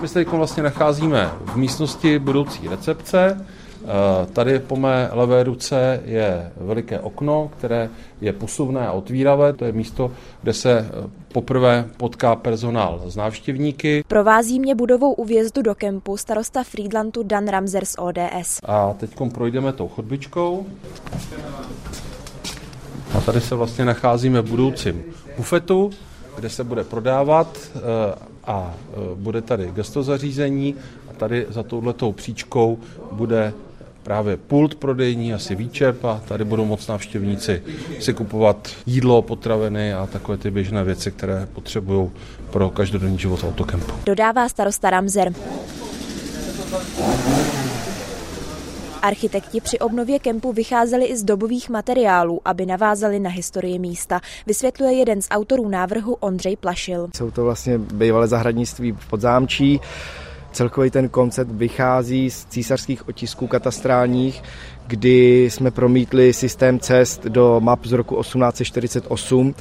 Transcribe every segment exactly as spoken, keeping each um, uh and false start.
My se teď vlastně nacházíme v místnosti budoucí recepce. Tady po mé levé ruce je veliké okno, které je posuvné a otvíravé. To je místo, kde se poprvé potká personál s návštěvníky. Provází mě budovou u vjezdu do kempu starosta Frýdlantu Dan Ramsers O D S. A teď projdeme tou chodbičkou. A tady se vlastně nacházíme v budoucím bufetu, kde se bude prodávat a bude tady gestozařízení a tady za touhletou příčkou bude právě pult prodejní, asi výčep a tady budou moc návštěvníci si kupovat jídlo, potraviny a takové ty běžné věci, které potřebují pro každodenní život autokempu. Dodává starosta Ramser. Architekti při obnově kempu vycházeli i z dobových materiálů, aby navázali na historii místa, vysvětluje jeden z autorů návrhu Ondřej Plašil. Jsou to vlastně bývalé zahradnictví v Podzámčí. Celkový ten koncept vychází z císařských otisků katastrálních, kdy jsme promítli systém cest do map z roku osmnáct set čtyřicet osm.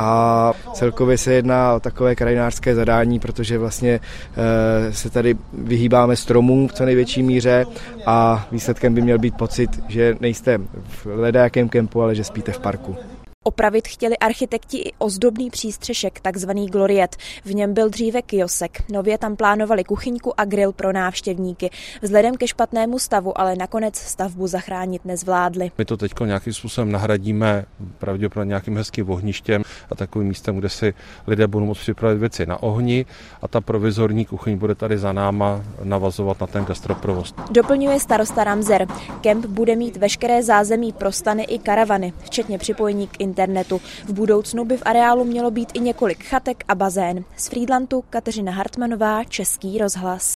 A celkově se jedná o takové krajinářské zadání, protože vlastně se tady vyhýbáme stromům v co největší míře a výsledkem by měl být pocit, že nejste v ledajakém kempu, ale že spíte v parku. Opravit chtěli architekti i ozdobný přístřešek, takzvaný gloriet. V něm byl dříve kiosek. Nově tam plánovali kuchyňku a grill pro návštěvníky. Vzhledem ke špatnému stavu, ale nakonec stavbu zachránit nezvládli. My to teď nějakým způsobem nahradíme pravděpodobně nějakým hezkým ohništěm a takovým místem, kde si lidé budou moct připravit věci na ohni a ta provizorní kuchyň bude tady za náma navazovat na ten gastroprovoz. Doplňuje starosta Ramser. Kemp bude mít veškeré zázemí pro stany i karavany, včetně připojení k internetu. Internetu. V budoucnu by v areálu mělo být i několik chatek a bazén. Z Frýdlantu Kateřina Hartmanová, Český rozhlas.